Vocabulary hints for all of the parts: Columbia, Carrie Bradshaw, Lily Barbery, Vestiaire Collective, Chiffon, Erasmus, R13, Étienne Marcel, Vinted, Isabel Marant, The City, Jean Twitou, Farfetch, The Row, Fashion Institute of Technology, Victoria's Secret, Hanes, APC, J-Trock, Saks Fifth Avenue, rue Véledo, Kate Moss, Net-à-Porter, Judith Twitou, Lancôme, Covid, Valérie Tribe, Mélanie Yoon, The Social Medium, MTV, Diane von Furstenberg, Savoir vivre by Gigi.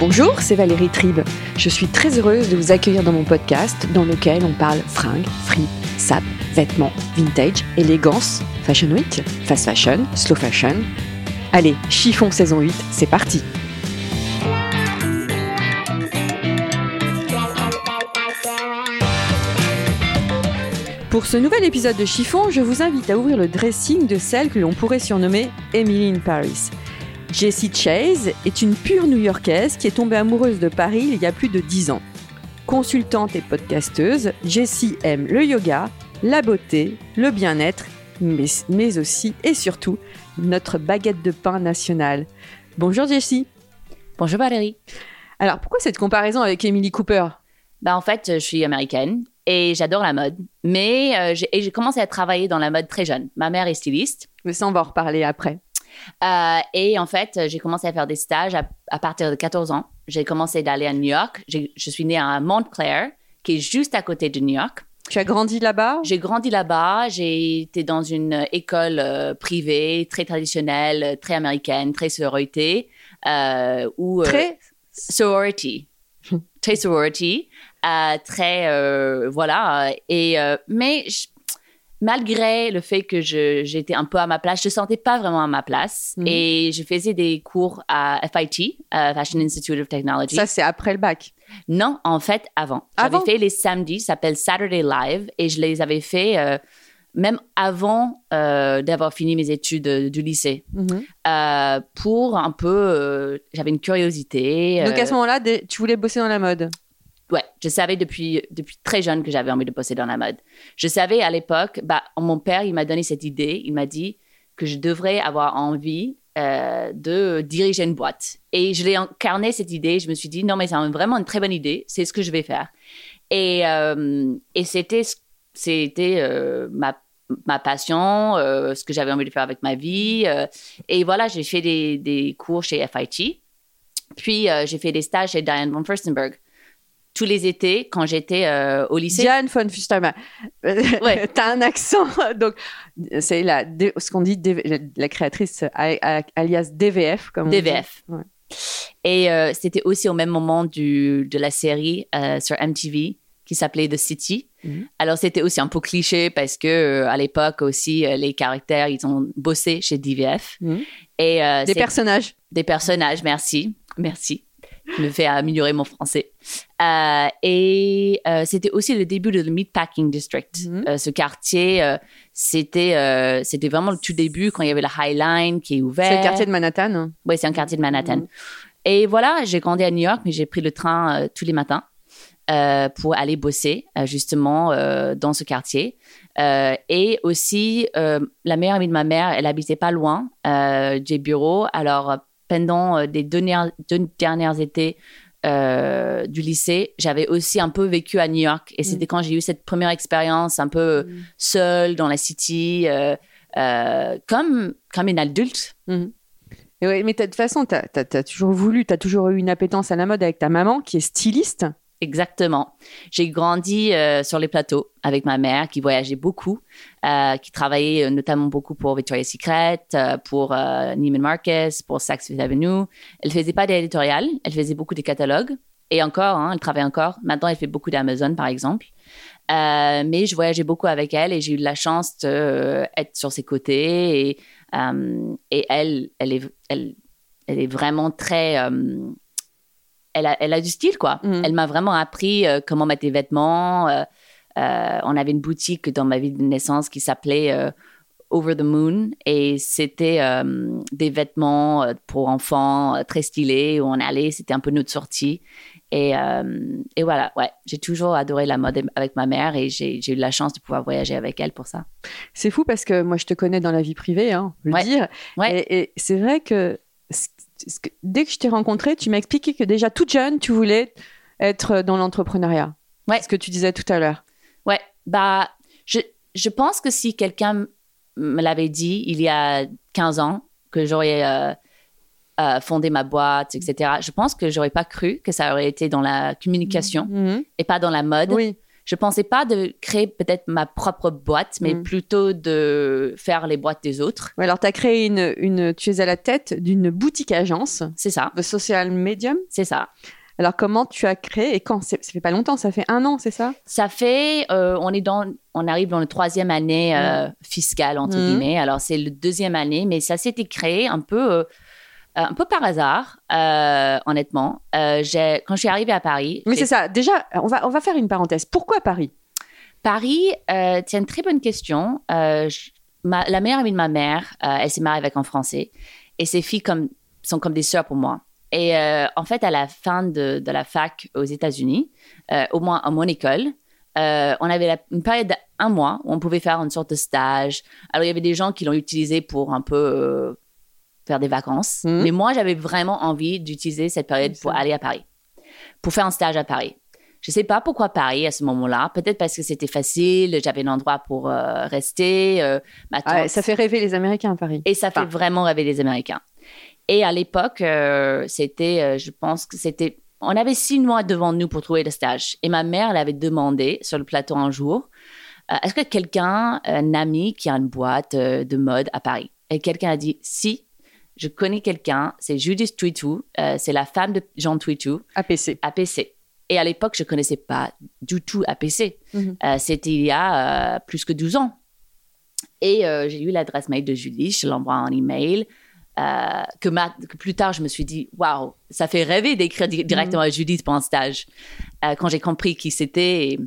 Bonjour, c'est Valérie Tribe. Je suis très heureuse de vous accueillir dans mon podcast dans lequel on parle fringues, fripes, sapes, vêtements, vintage, élégance, fashion week, fast fashion, slow fashion. Allez, Chiffon saison 8, c'est parti! Pour ce nouvel épisode de Chiffon, je vous invite à ouvrir le dressing de celle que l'on pourrait surnommer Emily in Paris. Jessie Chase est une pure New-Yorkaise qui est tombée amoureuse de Paris il y a plus de 10 ans. Consultante et podcasteuse, Jessie aime le yoga, la beauté, le bien-être, mais aussi et surtout notre baguette de pain nationale. Bonjour Jessie. Bonjour Valérie. Alors pourquoi cette comparaison avec Emily Cooper ? En fait, je suis américaine et j'adore la mode, mais j'ai commencé à travailler dans la mode très jeune. Ma mère est styliste. Mais ça, on va en reparler après. Et en fait, j'ai commencé à faire des stages à partir de 14 ans. J'ai commencé d'aller à New York. Je suis née à Montclair, qui est juste à côté de New York. Tu as grandi là-bas ? J'ai grandi là-bas. J'ai été dans une école privée, très traditionnelle, très américaine, très sororité. Sorority. Très sorority. Mais... malgré le fait que j'étais un peu à ma place, je ne sentais pas vraiment à ma place. Mm-hmm. Et je faisais des cours à FIT, Fashion Institute of Technology. Ça, c'est après le bac? Non, en fait, avant. J'avais fait les samedis, ça s'appelle Saturday Live. Et je les avais fait même avant d'avoir fini mes études du lycée. Mm-hmm. Pour un peu... j'avais une curiosité. Donc, à ce moment-là, tu voulais bosser dans la mode? Ouais, je savais depuis très jeune que j'avais envie de bosser dans la mode. Je savais à l'époque, mon père, il m'a donné cette idée. Il m'a dit que je devrais avoir envie de diriger une boîte. Et je l'ai incarné, cette idée. Je me suis dit, non, mais c'est vraiment une très bonne idée. C'est ce que je vais faire. Et c'était ma passion, ce que j'avais envie de faire avec ma vie. Et voilà, j'ai fait des cours chez FIT. Puis, j'ai fait des stages chez Diane von Furstenberg. Tous les étés, quand j'étais au lycée. Diane von Furstenberg. Ouais. T'as un accent. Donc, c'est ce qu'on dit, la créatrice alias DVF. Comme DVF. On dit. Ouais. Et c'était aussi au même moment de la série sur MTV qui s'appelait The City. Mm-hmm. Alors, c'était aussi un peu cliché parce que à l'époque aussi, les caractères, ils ont bossé chez DVF. Mm-hmm. Et, des personnages. Des personnages, merci. Merci. Me fait améliorer mon français. C'était aussi le début de le Meatpacking District. Mm-hmm. Ce quartier, c'était vraiment le tout début quand il y avait la High Line qui est ouverte. C'est le quartier de Manhattan. Hein? Oui, c'est un quartier de Manhattan. Mm-hmm. Et voilà, j'ai grandi à New York, mais j'ai pris le train tous les matins pour aller bosser justement dans ce quartier. Et aussi, la meilleure amie de ma mère, elle habitait pas loin des bureaux. Alors, pendant les deux dernières étés du lycée, j'avais aussi un peu vécu à New York. Et c'était quand j'ai eu cette première expérience un peu seule dans la city, comme une adulte. Mmh. Et ouais, mais de toute façon, tu as toujours eu une appétence à la mode avec ta maman qui est styliste. Exactement. J'ai grandi sur les plateaux avec ma mère qui voyageait beaucoup, qui travaillait notamment beaucoup pour Victoria's Secret, pour Neiman Marcus, pour Saks Fifth Avenue. Elle ne faisait pas d'éditorial, elle faisait beaucoup de catalogues. Et encore, elle travaille encore. Maintenant, elle fait beaucoup d'Amazon, par exemple. Mais je voyageais beaucoup avec elle et j'ai eu de la chance d'être sur ses côtés. Et elle est vraiment très... Elle a du style, quoi. Mm. Elle m'a vraiment appris comment mettre des vêtements. On avait une boutique dans ma ville de naissance qui s'appelait Over the Moon. Et c'était des vêtements pour enfants très stylés où on allait. C'était un peu notre sortie. Et voilà, ouais, j'ai toujours adoré la mode avec ma mère et j'ai eu la chance de pouvoir voyager avec elle pour ça. C'est fou parce que moi, je te connais dans la vie privée, hein, le dire. Ouais. Et c'est vrai que dès que je t'ai rencontrée, tu m'as expliqué que déjà toute jeune, tu voulais être dans l'entrepreneuriat. Ouais. C'est ce que tu disais tout à l'heure. Ouais, bah, je pense que si quelqu'un me l'avait dit il y a 15 ans, que j'aurais fondé ma boîte, etc. Je pense que j'aurais pas cru que ça aurait été dans la communication et pas dans la mode. Oui. Je pensais pas de créer peut-être ma propre boîte, mais plutôt de faire les boîtes des autres. Ouais, alors, tu as créé tu es à la tête d'une boutique-agence. C'est ça. The Social Medium. C'est ça. Alors, comment tu as créé et quand? Ça fait pas longtemps, ça fait 1 an, c'est ça? Ça fait, on arrive dans la 3e année fiscale, entre guillemets. Alors, c'est la 2e année, mais ça s'était créé un peu par hasard, honnêtement. Quand je suis arrivée à Paris... Mais c'est ça. Déjà, on va faire une parenthèse. Pourquoi Paris? Paris, c'est une très bonne question. La meilleure amie de ma mère, elle s'est mariée avec un Français. Et ses filles sont comme des sœurs pour moi. Et en fait, à la fin de la fac aux États-Unis, au moins à mon école, on avait une période d'un mois où on pouvait faire une sorte de stage. Alors, il y avait des gens qui l'ont utilisé pour un peu faire des vacances. Mais moi, j'avais vraiment envie d'utiliser cette période pour aller à Paris, pour faire un stage à Paris. Je ne sais pas pourquoi Paris à ce moment-là. Peut-être parce que c'était facile, j'avais un endroit pour rester. Ça fait rêver les Américains à Paris. Et ça fait vraiment rêver les Américains. Et à l'époque, je pense que c'était... On avait 6 mois devant nous pour trouver le stage. Et ma mère, elle avait demandé sur le plateau un jour, est-ce que quelqu'un, un ami qui a une boîte de mode à Paris? Et quelqu'un a dit, si, je connais quelqu'un, c'est Judith Twitou, c'est la femme de Jean Twitou. APC. Et à l'époque, je ne connaissais pas du tout APC. C'était il y a plus que 12 ans. Et j'ai eu l'adresse mail de Judith, je l'envoie en email... que plus tard, je me suis dit, waouh, ça fait rêver d'écrire directement à Judith pour un stage. Quand j'ai compris qui c'était,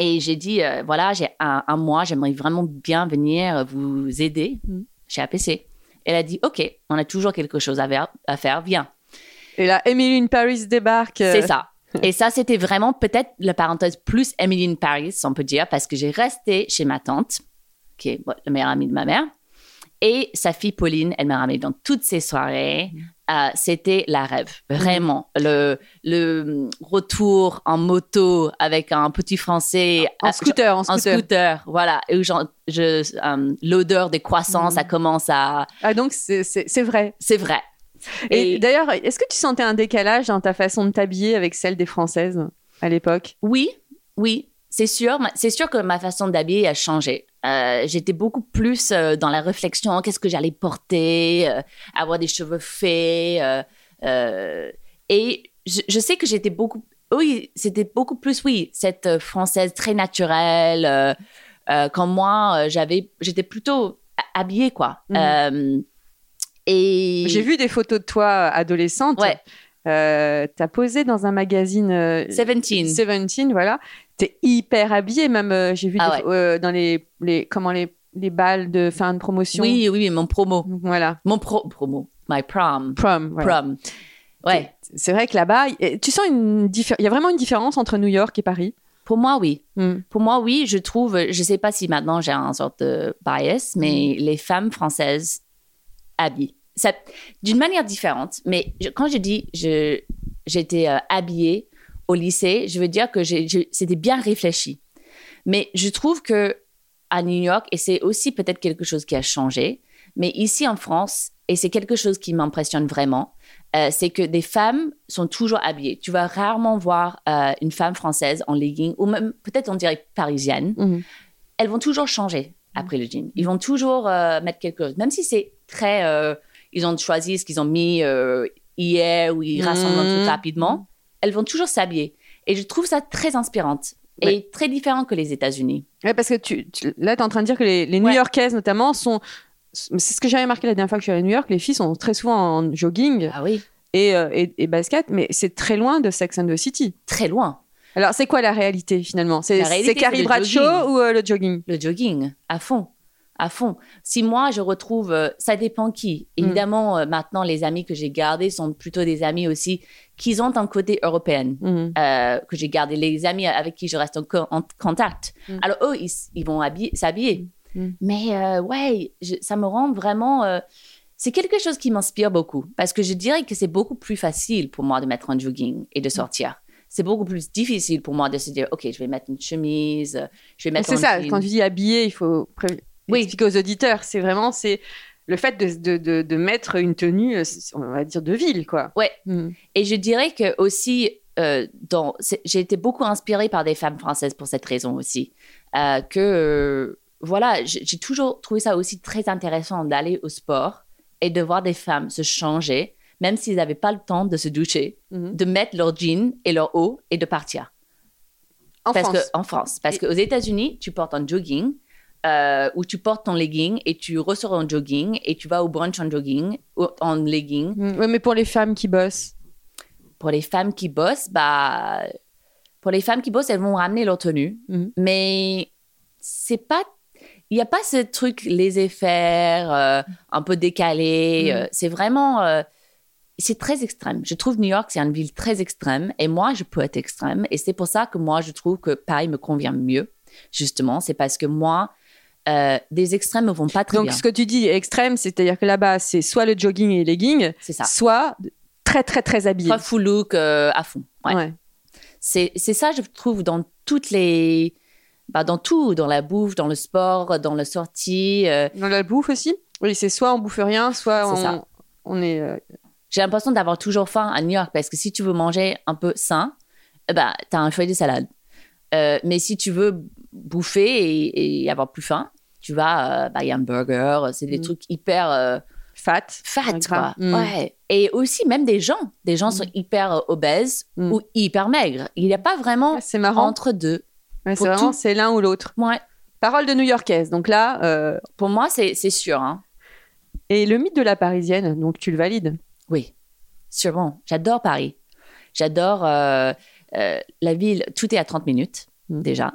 et j'ai dit, voilà, j'ai un mois, j'aimerais vraiment bien venir vous aider chez APC. Elle a dit, OK, on a toujours quelque chose à faire, viens. Et là, Emily in Paris débarque. C'est ça. Et ça, c'était vraiment peut-être la parenthèse plus Emily in Paris, on peut dire, parce que j'ai resté chez ma tante, qui est la meilleure amie de ma mère. Et sa fille Pauline, elle m'a ramenée dans toutes ses soirées. C'était la rêve, vraiment. Le retour en moto avec un petit Français. En scooter. En scooter, voilà. Et où l'odeur des croissants, ça commence à... Ah, donc, c'est vrai. C'est vrai. Et d'ailleurs, est-ce que tu sentais un décalage dans ta façon de t'habiller avec celle des Françaises à l'époque? Oui. C'est sûr, que ma façon d'habiller a changé. J'étais beaucoup plus dans la réflexion, qu'est-ce que j'allais porter, avoir des cheveux faits. Et je sais que j'étais beaucoup plus cette Française très naturelle. Quand moi, j'étais plutôt habillée, quoi. Et... J'ai vu des photos de toi adolescente. Ouais. T'as posé dans un magazine 17, voilà. T'es hyper habillée, même j'ai vu dans les balles de fin de promotion. Oui, mon promo. Voilà. My prom. Prom. Ouais. C'est vrai que là-bas, tu sens il y a vraiment une différence entre New York et Paris. Pour moi, oui. Je trouve, je sais pas si maintenant j'ai un sorte de bias, mais les femmes françaises habillent. Ça, d'une manière différente, mais quand je dis j'étais habillée au lycée, je veux dire que c'était bien réfléchi. Mais je trouve qu'à New York, et c'est aussi peut-être quelque chose qui a changé, mais ici en France, et c'est quelque chose qui m'impressionne vraiment, c'est que des femmes sont toujours habillées. Tu vas rarement voir une femme française en legging, ou même peut-être on dirait parisienne. Elles vont toujours changer après le jean. Ils vont toujours mettre quelque chose, même si c'est très... ils ont choisi ce qu'ils ont mis hier ou ils rassemblent un truc rapidement. Elles vont toujours s'habiller. Et je trouve ça très inspirante et très différent que les États-Unis. Oui, parce que là, tu es en train de dire que les New-Yorkaises, notamment, sont... C'est ce que j'avais remarqué la dernière fois que je suis allée à New York. Les filles sont très souvent en jogging et basket, mais c'est très loin de Sex and the City. Très loin. Alors, c'est quoi la réalité, finalement? C'est Carrie Bradshaw ou le jogging? Le jogging, à fond. à fond. Si moi, je retrouve... ça dépend qui. Évidemment, maintenant, les amis que j'ai gardés sont plutôt des amis aussi qui ont un côté européen, que j'ai gardé. Les amis avec qui je reste en contact. Alors, eux, ils vont s'habiller. Mais ouais, ça me rend vraiment... c'est quelque chose qui m'inspire beaucoup parce que je dirais que c'est beaucoup plus facile pour moi de mettre un jogging et de sortir. C'est beaucoup plus difficile pour moi de se dire « Ok, je vais mettre une chemise, je vais mettre un jean. » C'est ça, quand tu dis habiller, il faut expliquer aux auditeurs. C'est vraiment le fait de mettre une tenue, on va dire, de ville, quoi. Ouais. Et je dirais que aussi, j'ai été beaucoup inspirée par des femmes françaises pour cette raison aussi. Voilà, j'ai toujours trouvé ça aussi très intéressant d'aller au sport et de voir des femmes se changer, même s'ils n'avaient pas le temps de se doucher, de mettre leurs jeans et leur haut et de partir. En France. Parce qu'aux États-Unis, tu portes un jogging ou tu portes ton legging et tu ressors en jogging et tu vas au brunch en jogging, ou en legging. Oui, mais pour les femmes qui bossent? Pour les femmes qui bossent, elles vont ramener leur tenue. Mais c'est pas... Il n'y a pas ce truc laissez-faire, un peu décalé. C'est vraiment... c'est très extrême. Je trouve New York, c'est une ville très extrême. Et moi, je peux être extrême. Et c'est pour ça que moi, je trouve que Paris me convient mieux. Justement, c'est parce que moi, des extrêmes ne vont pas très bien. Donc, ce que tu dis extrême, c'est-à-dire que là-bas, c'est soit le jogging et les leggings, soit très, très, très habillé. Soit full look à fond. Ouais. C'est ça, je trouve, dans toutes les... dans tout, dans la bouffe, dans le sport, dans la sortie. Dans la bouffe aussi? Oui, c'est soit on bouffe rien, soit on est... J'ai l'impression d'avoir toujours faim à New York parce que si tu veux manger un peu sain, t'as un feuille de salade. Mais si tu veux bouffer et avoir plus faim, tu vas... y a un burger, c'est des trucs hyper... fat, quoi. Ouais. Et aussi, même des gens. Des gens sont hyper obèses ou hyper maigres. Il n'y a pas vraiment entre deux. Ouais, c'est vraiment, c'est l'un ou l'autre. Ouais. Parole de New-Yorkaise. Donc là, pour moi, c'est sûr. Et le mythe de la Parisienne, donc tu le valides? Oui, sûrement. J'adore Paris. J'adore la ville. Tout est à 30 minutes, déjà.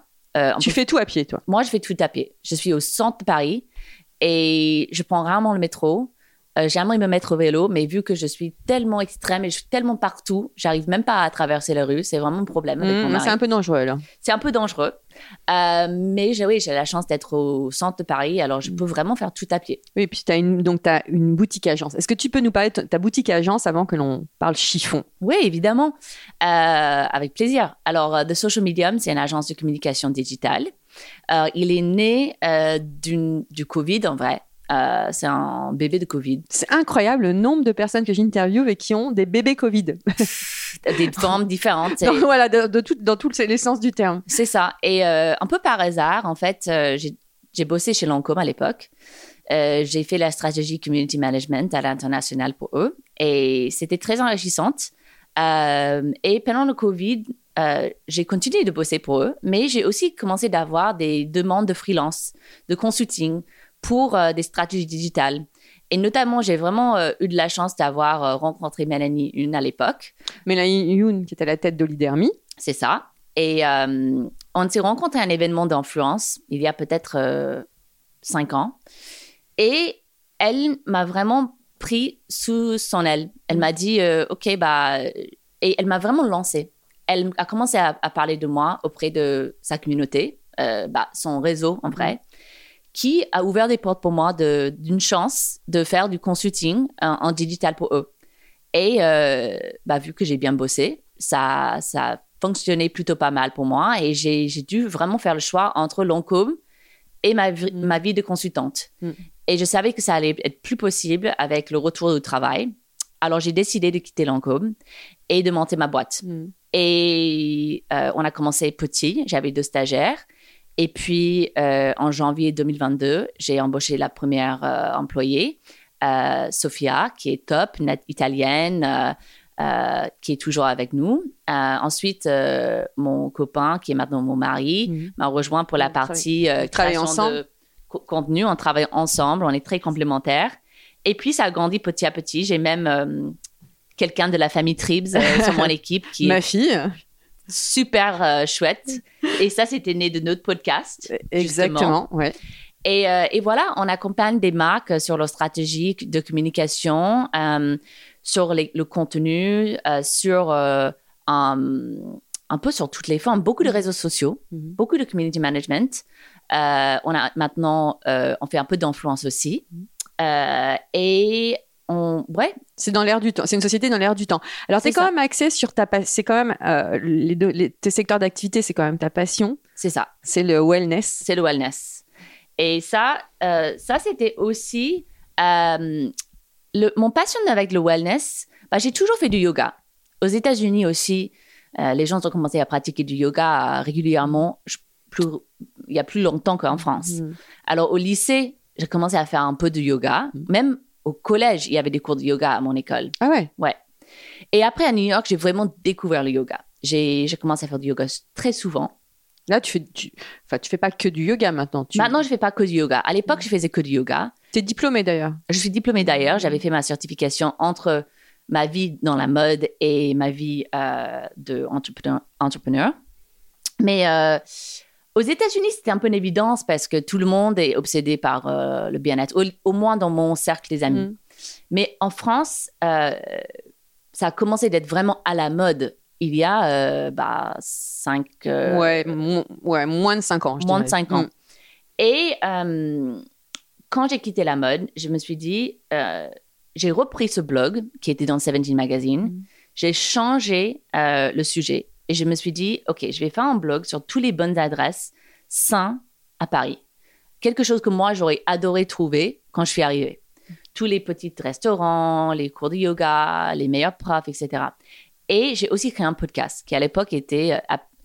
Tu fais tout à pied, toi? Moi, je fais tout à pied. Je suis au centre de Paris et je prends rarement le métro. J'aimerais me mettre au vélo, mais vu que je suis tellement extrême et je suis tellement partout, j'arrive même pas à traverser la rue. C'est vraiment un problème avec mon mari. C'est un peu dangereux, là. C'est un peu dangereux. Mais j'ai la chance d'être au centre de Paris, alors je peux vraiment faire tout à pied. Oui, et puis t'as une boutique agence. Est-ce que tu peux nous parler de ta boutique agence avant que l'on parle chiffon? Oui, évidemment. Avec plaisir. Alors, The Social Medium, c'est une agence de communication digitale. Il est né du Covid, en vrai. C'est un bébé de Covid. C'est incroyable le nombre de personnes que j'interviewe et qui ont des bébés Covid. Des formes différentes. Voilà, dans tous les sens du terme. C'est ça. Et un peu par hasard, en fait, j'ai bossé chez Lancôme à l'époque. J'ai fait la stratégie community management à l'international pour eux. Et c'était très enrichissant. Et pendant le Covid, j'ai continué de bosser pour eux. Mais j'ai aussi commencé d'avoir des demandes de freelance, de consulting, pour des stratégies digitales. Et notamment, j'ai vraiment eu de la chance d'avoir rencontré Mélanie Yoon à l'époque. Mélanie Yoon, qui était à la tête d'Olidermi. C'est ça. Et on s'est rencontrés à un événement d'influence, il y a peut-être 5 ans. Et elle m'a vraiment pris sous son aile. Elle m'a dit, et elle m'a vraiment lancée. Elle a commencé à parler de moi auprès de sa communauté, son réseau en vrai. Qui a ouvert des portes pour moi d'une chance de faire du consulting en digital pour eux. Et vu que j'ai bien bossé, ça fonctionnait plutôt pas mal pour moi. Et j'ai dû vraiment faire le choix entre Lancôme et ma vie de consultante. Et je savais que ça allait être plus possible avec le retour au travail. Alors, j'ai décidé de quitter Lancôme et de monter ma boîte. Et on a commencé petit. J'avais 2 stagiaires. Et puis, en janvier 2022, j'ai embauché la première employée, Sofia, qui est top, italienne, qui est toujours avec nous. Ensuite, mon copain, qui est maintenant mon mari, m'a rejoint pour la partie création de contenu. On travaille ensemble, on est très complémentaires. Et puis, ça a grandi petit à petit. J'ai même quelqu'un de la famille Tribes sur mon équipe. Ma fille. Super chouette. Et ça, c'était né de notre podcast. Exactement, justement. Ouais. Et voilà, on accompagne des marques sur leur stratégie de communication, sur le contenu, sur un peu sur toutes les formes, beaucoup de réseaux sociaux, beaucoup de community management. On a maintenant, on fait un peu d'influence aussi. Et ouais, c'est dans l'air du temps. C'est une société dans l'air du temps. Alors, c'est quand même axé sur ta passion. C'est quand même tes secteurs d'activité, c'est quand même ta passion. C'est ça. C'est le wellness. C'est le wellness. Et ça, ça c'était aussi mon passion avec le wellness. Bah, j'ai toujours fait du yoga. Aux États-Unis aussi, les gens ont commencé à pratiquer du yoga régulièrement. Il y a plus longtemps qu'en France. Alors, au lycée, j'ai commencé à faire un peu de yoga. Même au collège, il y avait des cours de yoga à mon école. Ah ouais? Ouais. Et après, à New York, j'ai vraiment découvert le yoga. J'ai commencé à faire du yoga très souvent. Là, tu fais pas que du yoga maintenant. Maintenant, je fais pas que du yoga. À l'époque, je faisais que du yoga. Tu es diplômée d'ailleurs. Je suis diplômée d'ailleurs. J'avais fait ma certification entre ma vie dans la mode et ma vie d'entrepreneur. Mais aux États-Unis, c'était un peu une évidence parce que tout le monde est obsédé par le bien-être, au moins dans mon cercle des amis. Mais en France, ça a commencé d'être vraiment à la mode. Il y a moins de 5 ans, je dirais. Moins de 5 ans. Et quand j'ai quitté la mode, je me suis dit, j'ai repris ce blog qui était dans 17 Magazine. J'ai changé le sujet et je me suis dit, OK, je vais faire un blog sur toutes les bonnes adresses saines à Paris. Quelque chose que moi, j'aurais adoré trouver quand je suis arrivée. Tous les petits restaurants, les cours de yoga, les meilleurs profs, etc. Et j'ai aussi créé un podcast qui, à l'époque,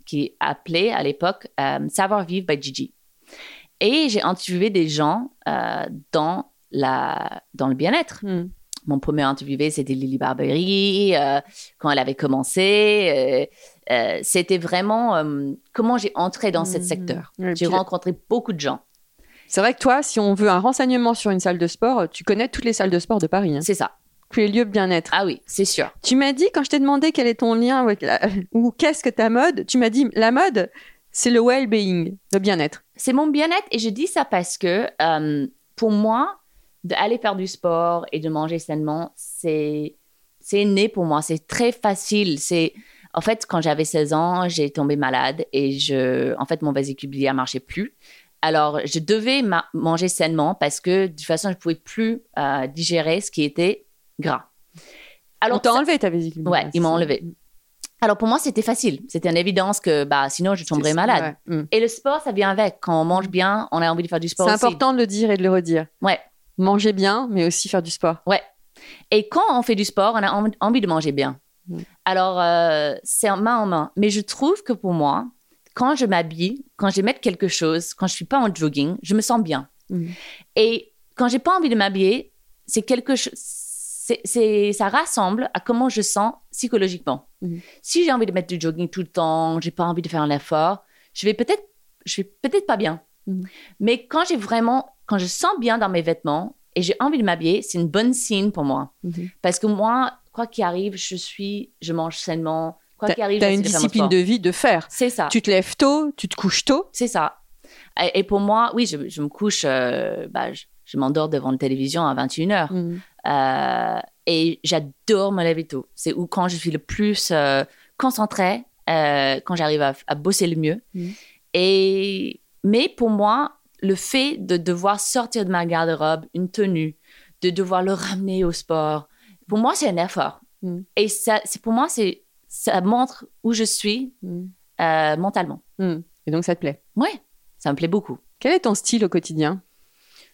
qui appelait à l'époque Savoir Vivre by Gigi. Et j'ai interviewé des gens dans le bien-être. Mon premier interviewé, c'était Lily Barbery, quand elle avait commencé. C'était vraiment comment j'ai entré dans ce secteur. J'ai rencontré beaucoup de gens. C'est vrai que toi, si on veut un renseignement sur une salle de sport, tu connais toutes les salles de sport de Paris. Hein. C'est ça. Les lieux bien-être. Ah oui, c'est sûr. Tu m'as dit, quand je t'ai demandé quel est ton lien ou qu'est-ce que ta mode, tu m'as dit la mode, c'est le well-being, le bien-être. C'est mon bien-être et je dis ça parce que pour moi, d'aller faire du sport et de manger sainement, c'est né pour moi. C'est très facile. En fait, quand j'avais 16 ans, j'ai tombé malade et en fait, mon vésicule biliaire ne marchait plus. Alors, je devais manger sainement parce que de toute façon, je ne pouvais plus digérer ce qui était gras. Alors, on t'a enlevé ta vésicule. Ouais, ils m'ont enlevé. Alors pour moi, c'était facile. C'était une évidence que sinon, je tomberais malade. Ouais. Et le sport, ça vient avec. Quand on mange bien, on a envie de faire du sport aussi. C'est important de le dire et de le redire. Ouais. Manger bien, mais aussi faire du sport. Ouais. Et quand on fait du sport, on a envie de manger bien. Alors, c'est main en main. Mais je trouve que pour moi, quand je m'habille, quand je mets quelque chose, quand je ne suis pas en jogging, je me sens bien. Et quand je n'ai pas envie de m'habiller, c'est quelque chose... ça rassemble à comment je sens psychologiquement. Si j'ai envie de mettre du jogging tout le temps, j'ai pas envie de faire un effort, je vais peut-être pas bien. Mais quand je sens bien dans mes vêtements et j'ai envie de m'habiller, c'est une bonne signe pour moi. Parce que moi, quoi qu'il arrive, je mange sainement. Quoi qu'il arrive, t'as une discipline de vie de faire. C'est ça. Tu te lèves tôt, tu te couches tôt. C'est ça. Et pour moi, oui, je me couche, je m'endors devant la télévision à 21h. Et j'adore me lever tôt. C'est quand je suis le plus concentrée, quand j'arrive à bosser le mieux. Mais pour moi, le fait de devoir sortir de ma garde-robe, une tenue, de devoir le ramener au sport, pour moi, c'est un effort. Et ça, pour moi, ça montre où je suis mentalement. Et donc, ça te plaît? Oui, ça me plaît beaucoup. Quel est ton style au quotidien?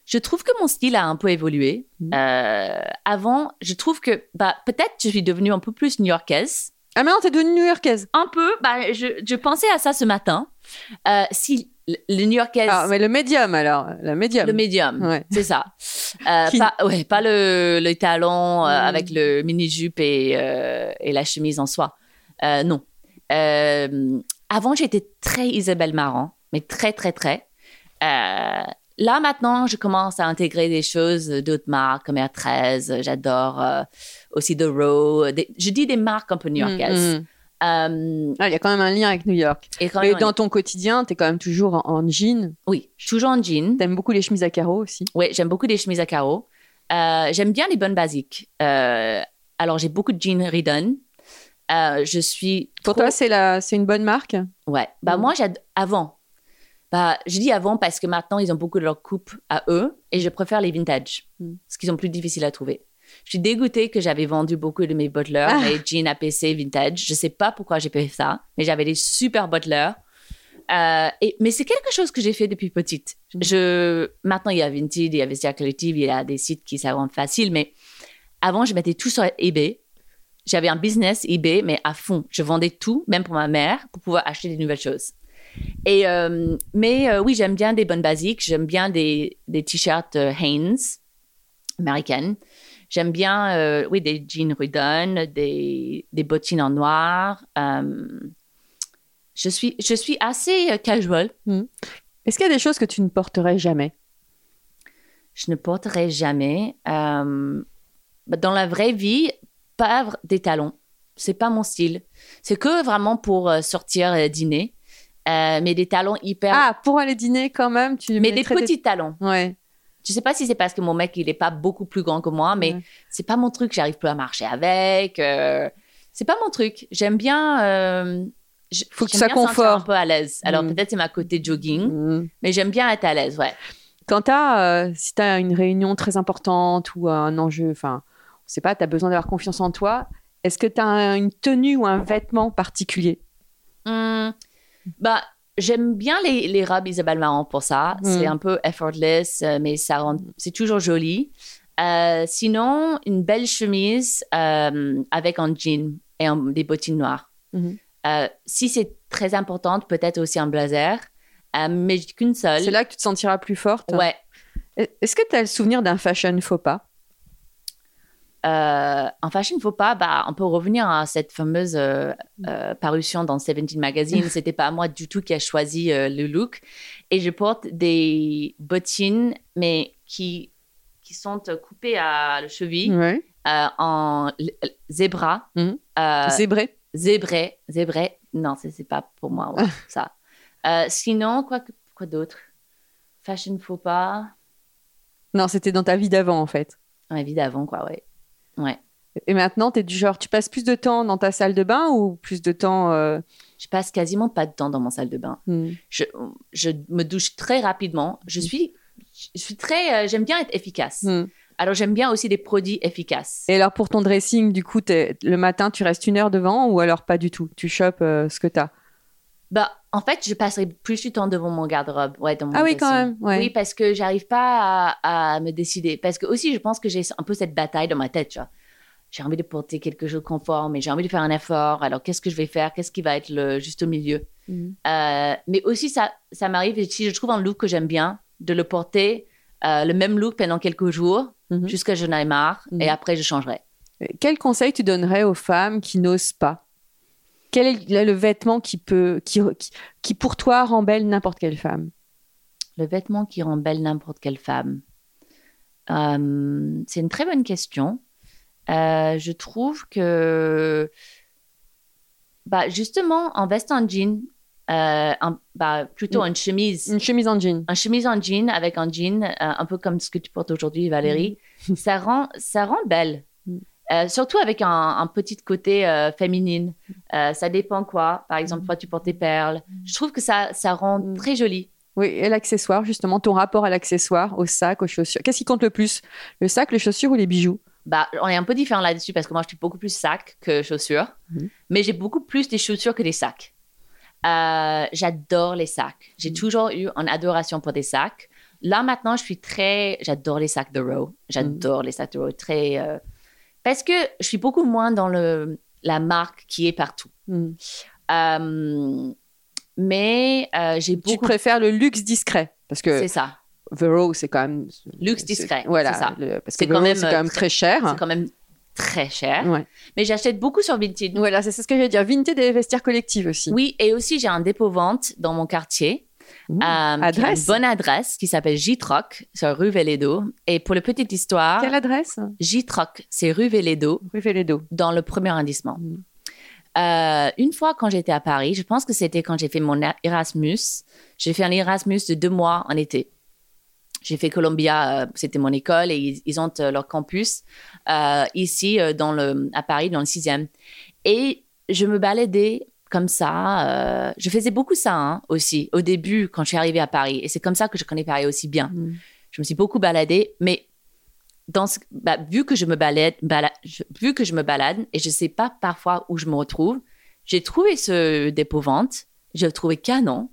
Je trouve que mon style a un peu évolué. Avant, je trouve que peut-être je suis devenue un peu plus new-yorkaise. Ah, maintenant, t'es devenue new-yorkaise? Un peu. Je pensais à ça ce matin. Si le new-yorkaise... Ah, mais le médium, alors. Le médium. Le médium, ouais. C'est ça. Pas le talon avec le mini-jupe et la chemise en soie. Non. Avant, j'étais très Isabel Marant, mais très, très, très... Là, maintenant, je commence à intégrer des choses d'autres marques, comme R13. J'adore aussi The Row. Je dis des marques un peu new-yorkaises. Il y a quand même un lien avec New York. Mais dans ton quotidien, t'es quand même toujours en jean. Oui, toujours en jean. T'aimes beaucoup les chemises à carreaux aussi. Oui, j'aime beaucoup les chemises à carreaux. J'aime bien les bonnes basiques. Alors, j'ai beaucoup de jeans Redone. Je suis trop... Pour toi, c'est une bonne marque? Ouais. Bah, moi, avant. Bah, je dis avant parce que maintenant, ils ont beaucoup de leur coupe à eux et je préfère les vintage, parce qu'ils sont plus difficiles à trouver. Je suis dégoûtée que j'avais vendu beaucoup de mes bottlers, mes jeans APC vintage. Je ne sais pas pourquoi j'ai fait ça, mais j'avais des super bottlers. Mais c'est quelque chose que j'ai fait depuis petite. Maintenant, il y a Vinted, il y a Vestiaire Collective, il y a des sites qui ça rend facile, mais avant, je mettais tout sur eBay. J'avais un business eBay, mais à fond. Je vendais tout, même pour ma mère, pour pouvoir acheter des nouvelles choses. Oui, j'aime bien des bonnes basiques. J'aime bien des t-shirts Hanes, américaines. J'aime bien, des jeans Redone, des bottines en noir. Je suis assez casual. Est-ce qu'il y a des choses que tu ne porterais jamais? Je ne porterais jamais. Dans la vraie vie, pas des talons. C'est pas mon style. C'est que vraiment pour sortir dîner. Mais des talons hyper... Ah, pour aller dîner quand même, tu... Mais des petits talons. Ouais. Je sais pas si c'est parce que mon mec, il est pas beaucoup plus grand que moi, mais c'est pas mon truc. J'arrive plus à marcher avec. C'est pas mon truc. J'aime bien. Faut que ça confort. Un peu à l'aise. Alors peut-être c'est ma côté jogging, mais j'aime bien être à l'aise, ouais. Quand si t'as une réunion très importante ou un enjeu, enfin, on sait pas, t'as besoin d'avoir confiance en toi. Est-ce que t'as une tenue ou un vêtement particulier? Bah. J'aime bien les robes Isabel Marant pour ça. C'est un peu effortless, mais c'est toujours joli. Sinon, une belle chemise avec un jean et des bottines noires. Si c'est très important, peut-être aussi un blazer, mais qu'une seule. C'est là que tu te sentiras plus forte. Ouais. Est-ce que tu as le souvenir d'un fashion faux pas? En fashion faux pas, bah, on peut revenir à cette fameuse parution dans Seventeen Magazine. C'était pas moi du tout qui a choisi le look. Et je porte des bottines, mais qui sont coupées à la cheville, en zébra. Zébré. Non, c'est pas pour moi, ça. Sinon, quoi d'autre? Fashion faux pas. Non, c'était dans ta vie d'avant, en fait. Ma vie d'avant, quoi, ouais. Ouais. Et maintenant, t'es du genre, tu passes plus de temps dans ta salle de bain ou plus de temps... Je passe quasiment pas de temps dans mon salle de bain. Je me douche très rapidement. Je suis très... j'aime bien être efficace. Alors, j'aime bien aussi des produits efficaces. Et alors, pour ton dressing, du coup, le matin, tu restes 1 heure devant ou alors pas du tout? Tu chopes ce que t'as? Bah, en fait, je passerai plus du temps devant mon garde-robe. Ouais, dans mon dressing. Oui, quand même. Ouais. Oui, parce que j'arrive pas à me décider. Parce que aussi, je pense que j'ai un peu cette bataille dans ma tête, tu vois. J'ai envie de porter quelque chose de confort, mais j'ai envie de faire un effort. Alors, qu'est-ce que je vais faire? Qu'est-ce qui va être le juste au milieu? Mais aussi, ça m'arrive, si je trouve un look que j'aime bien, de le porter, le même look pendant quelques jours, jusqu'à ce que j'en ai marre, et après, je changerai. Quel conseil tu donnerais aux femmes qui n'osent pas? Quel est le vêtement qui pour toi rend belle n'importe quelle femme? Le vêtement qui rend belle n'importe quelle femme. C'est une très bonne question. Je trouve que justement en veste en jean, plutôt une chemise. Une chemise en jean. Une chemise en jean avec un jean, un peu comme ce que tu portes aujourd'hui, Valérie. Ça rend belle. Surtout avec un petit côté féminine. Ça dépend quoi. Par exemple, toi, tu portes des perles. Je trouve que ça rend très joli. Oui, et l'accessoire, justement, ton rapport à l'accessoire, au sac, aux chaussures. Qu'est-ce qui compte le plus? Le sac, les chaussures ou les bijoux? Bah, on est un peu différents là-dessus parce que moi, je suis beaucoup plus sac que chaussures. Mais j'ai beaucoup plus des chaussures que des sacs. J'adore les sacs. J'ai toujours eu une adoration pour des sacs. Là, maintenant, j'adore les sacs The Row. J'adore les sacs The Row. Très... Parce que je suis beaucoup moins dans la marque qui est partout. J'ai beaucoup... Tu préfères le luxe discret parce que c'est ça. The Row, c'est quand même... Luxe discret, voilà, c'est ça. Parce que c'est quand même très cher. C'est quand même très cher. Ouais. Mais j'achète beaucoup sur Vinted. Voilà, c'est ce que j'allais dire. Vinted et Vestiaire Collective aussi. Oui, et aussi j'ai un dépôt vente dans mon quartier. Adresse. Une bonne adresse qui s'appelle J-Trock sur rue Véledo. Et pour la petite histoire... Quelle adresse? J-Trock, c'est rue Véledo. Dans le premier arrondissement. Une fois quand j'étais à Paris, je pense que c'était quand j'ai fait mon Erasmus. J'ai fait un Erasmus de 2 mois en été. J'ai fait Columbia, c'était mon école, et ils ont leur campus ici à Paris, dans le 6e. Et je me baladais comme ça. Je faisais beaucoup ça aussi, au début, quand je suis arrivée à Paris. Et c'est comme ça que je connais Paris aussi bien. Mm. Je me suis beaucoup baladée, mais vu que je me balade et je ne sais pas parfois où je me retrouve, j'ai trouvé ce dépôt vente, je le trouvais canon,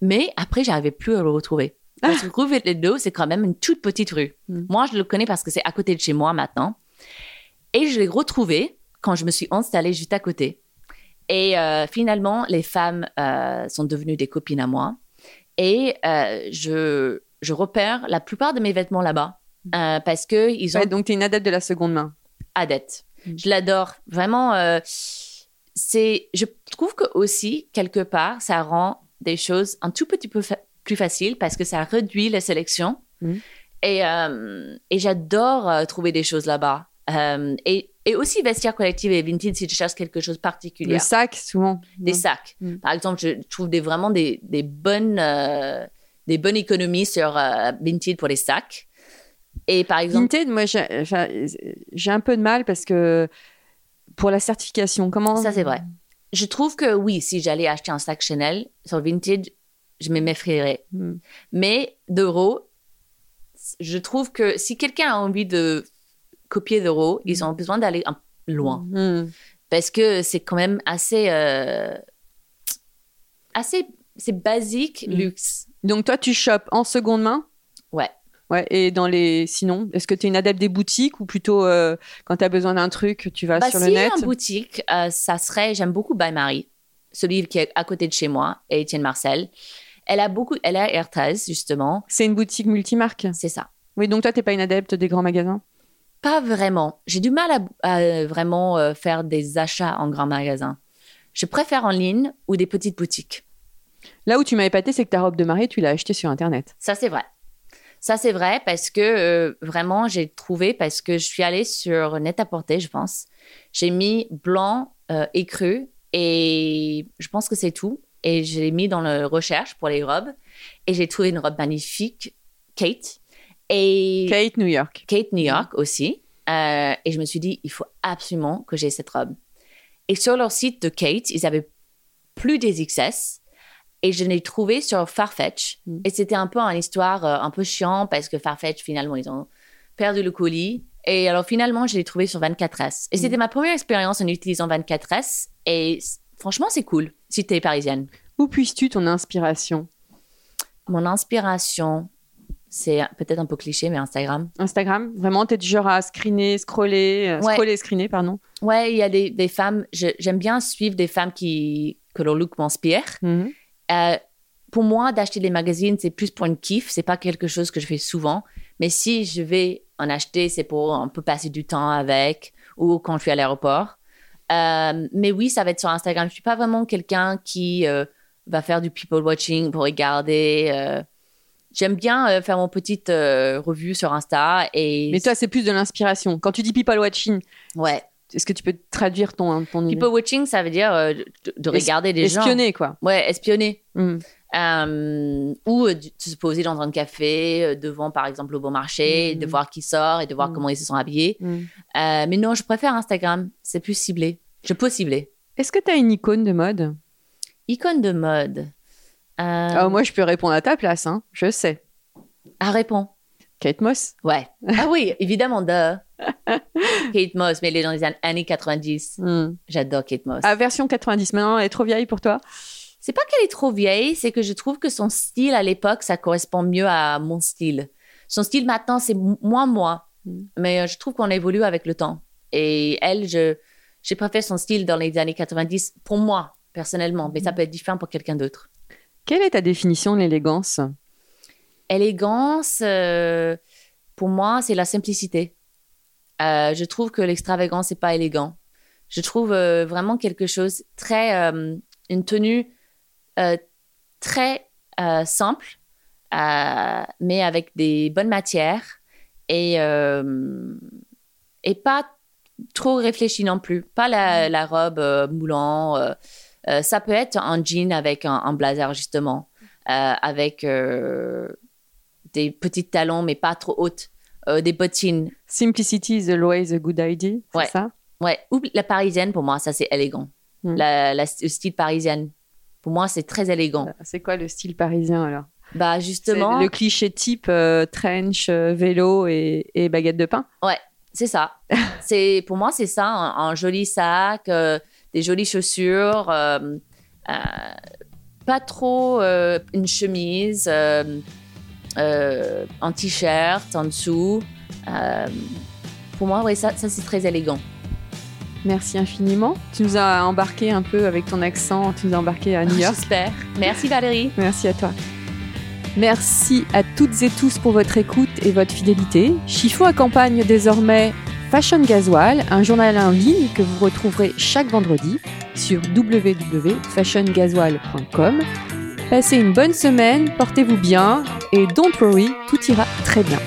mais après, je n'arrivais plus à le retrouver. Parce que rue Véledo, c'est quand même une toute petite rue. Mm. Moi, je le connais parce que c'est à côté de chez moi maintenant. Et je l'ai retrouvé quand je me suis installée juste à côté. Et finalement, les femmes sont devenues des copines à moi. Et je repère la plupart de mes vêtements là-bas. Parce que ils ont... Ouais, donc, tu es une adepte de la seconde main. Adepte. Mm. Je l'adore. Vraiment, je trouve que aussi, quelque part, ça rend des choses un tout petit peu plus facile parce que ça réduit la sélection. Mm. Et j'adore trouver des choses là-bas. Et aussi Vestiaire Collective et Vinted si tu cherches quelque chose de particulier. Des sacs, souvent. Des sacs. Mm. Par exemple, je trouve des bonnes économies sur Vinted pour les sacs. Et par exemple... Vinted, moi, j'ai un peu de mal parce que... Pour la certification, comment... Ça, c'est vrai. Je trouve que oui, si j'allais acheter un sac Chanel sur Vinted, je m'effraierais. Mm. Mais The Row, je trouve que si quelqu'un a envie de copier The Row, ils ont besoin d'aller loin. Mm. Parce que c'est quand même assez c'est basique, luxe. Donc, toi, tu shoppes en seconde main? Ouais. Ouais, et sinon, est-ce que tu es une adepte des boutiques ou plutôt quand tu as besoin d'un truc, tu vas sur le net? Si, en boutique, j'aime beaucoup By Marie, celui qui est à côté de chez moi, et Étienne Marcel. Elle a Ertaz, justement. C'est une boutique multimarque? C'est ça. Oui, donc toi, tu n'es pas une adepte des grands magasins? Pas vraiment. J'ai du mal à vraiment faire des achats en grands magasins. Je préfère en ligne ou des petites boutiques. Là où tu m'as épatée, c'est que ta robe de mariée, tu l'as achetée sur Internet. Ça, c'est vrai. Ça, c'est vrai parce que vraiment, j'ai trouvé, parce que je suis allée sur Net-à-Porter, je pense. J'ai mis blanc écru et je pense que c'est tout. Et je l'ai mis dans la recherche pour les robes. Et j'ai trouvé une robe magnifique, Kate. Et Kate New York. Kate New York aussi. Et je me suis dit, il faut absolument que j'ai cette robe. Et sur leur site de Kate, ils n'avaient plus des XS. Et je l'ai trouvé sur Farfetch. Mm. Et c'était un peu une histoire un peu chiant parce que Farfetch, finalement, ils ont perdu le colis. Et alors, finalement, je l'ai trouvé sur 24S. Et c'était ma première expérience en utilisant 24S. Et franchement, c'est cool si tu es parisienne. Où puisses-tu ton inspiration? Mon inspiration, c'est peut-être un peu cliché, mais Instagram. Instagram? Vraiment, tu es du genre à scroller, screener. Ouais, il y a des femmes. J'aime bien suivre des femmes que leur look m'inspire. Mm-hmm. Pour moi, d'acheter des magazines, c'est plus pour une kiff. C'est pas quelque chose que je fais souvent. Mais si je vais en acheter, c'est pour un peu passer du temps avec ou quand je suis à l'aéroport. Mais oui, ça va être sur Instagram. Je suis pas vraiment quelqu'un qui va faire du people watching pour regarder. J'aime bien faire mon petite revue sur Insta. Mais toi, c'est plus de l'inspiration. Quand tu dis people watching, ouais. Est-ce que tu peux traduire ton idée? People watching, ça veut dire de regarder des gens. Espionner, quoi. Ouais, espionner. Mm. Ou de se poser dans un café, devant, par exemple, le bon marché, de voir qui sort et de voir comment ils se sont habillés. Mm. Mais non, je préfère Instagram. C'est plus ciblé. Je peux cibler. Est-ce que tu as une icône de mode? Icône de mode moi, je peux répondre à ta place, hein. Je sais. Ah, réponds. Kate Moss? Ouais. Ah oui, évidemment, Kate Moss, mais elle est dans les années 90. Mm. J'adore Kate Moss. Ah, version 90, maintenant, elle est trop vieille pour toi? C'est pas qu'elle est trop vieille, c'est que je trouve que son style à l'époque, ça correspond mieux à mon style. Son style maintenant, c'est moins moi. Mais je trouve qu'on évolue avec le temps. Et elle, j'ai préféré son style dans les années 90 pour moi, personnellement. Mais ça peut être différent pour quelqu'un d'autre. Quelle est ta définition de l'élégance? Élégance, pour moi, c'est la simplicité. Je trouve que l'extravagance, c'est pas élégant. Je trouve vraiment quelque chose une tenue très simple, mais avec des bonnes matières et pas trop réfléchi non plus. Pas la robe moulant. Ça peut être un jean avec un blazer, justement, avec des petits talons, mais pas trop hautes, des bottines. Simplicity is always a good idea, c'est ça? Ouais. Ou la parisienne, pour moi, ça, c'est élégant. Mm. Le style parisienne, pour moi, c'est très élégant. C'est quoi le style parisien, alors? Bah, justement... C'est le cliché type trench, vélo et baguette de pain? Ouais, c'est ça. Pour moi, c'est ça, un joli sac... des jolies chaussures, pas trop une chemise, un t-shirt en dessous. Pour moi, ouais, ça c'est très élégant. Merci infiniment. Tu nous as embarqué un peu avec ton accent, tu nous as embarqué à New York. J'espère. Merci Valérie. Merci à toi. Merci à toutes et tous pour votre écoute et votre fidélité. Chiffon accompagne désormais Fashion Gasoil, un journal en ligne que vous retrouverez chaque vendredi sur www.fashiongasoil.com. Passez une bonne semaine, portez-vous bien et don't worry, tout ira très bien.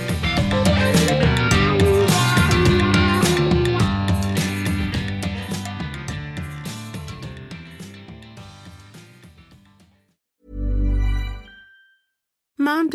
Mom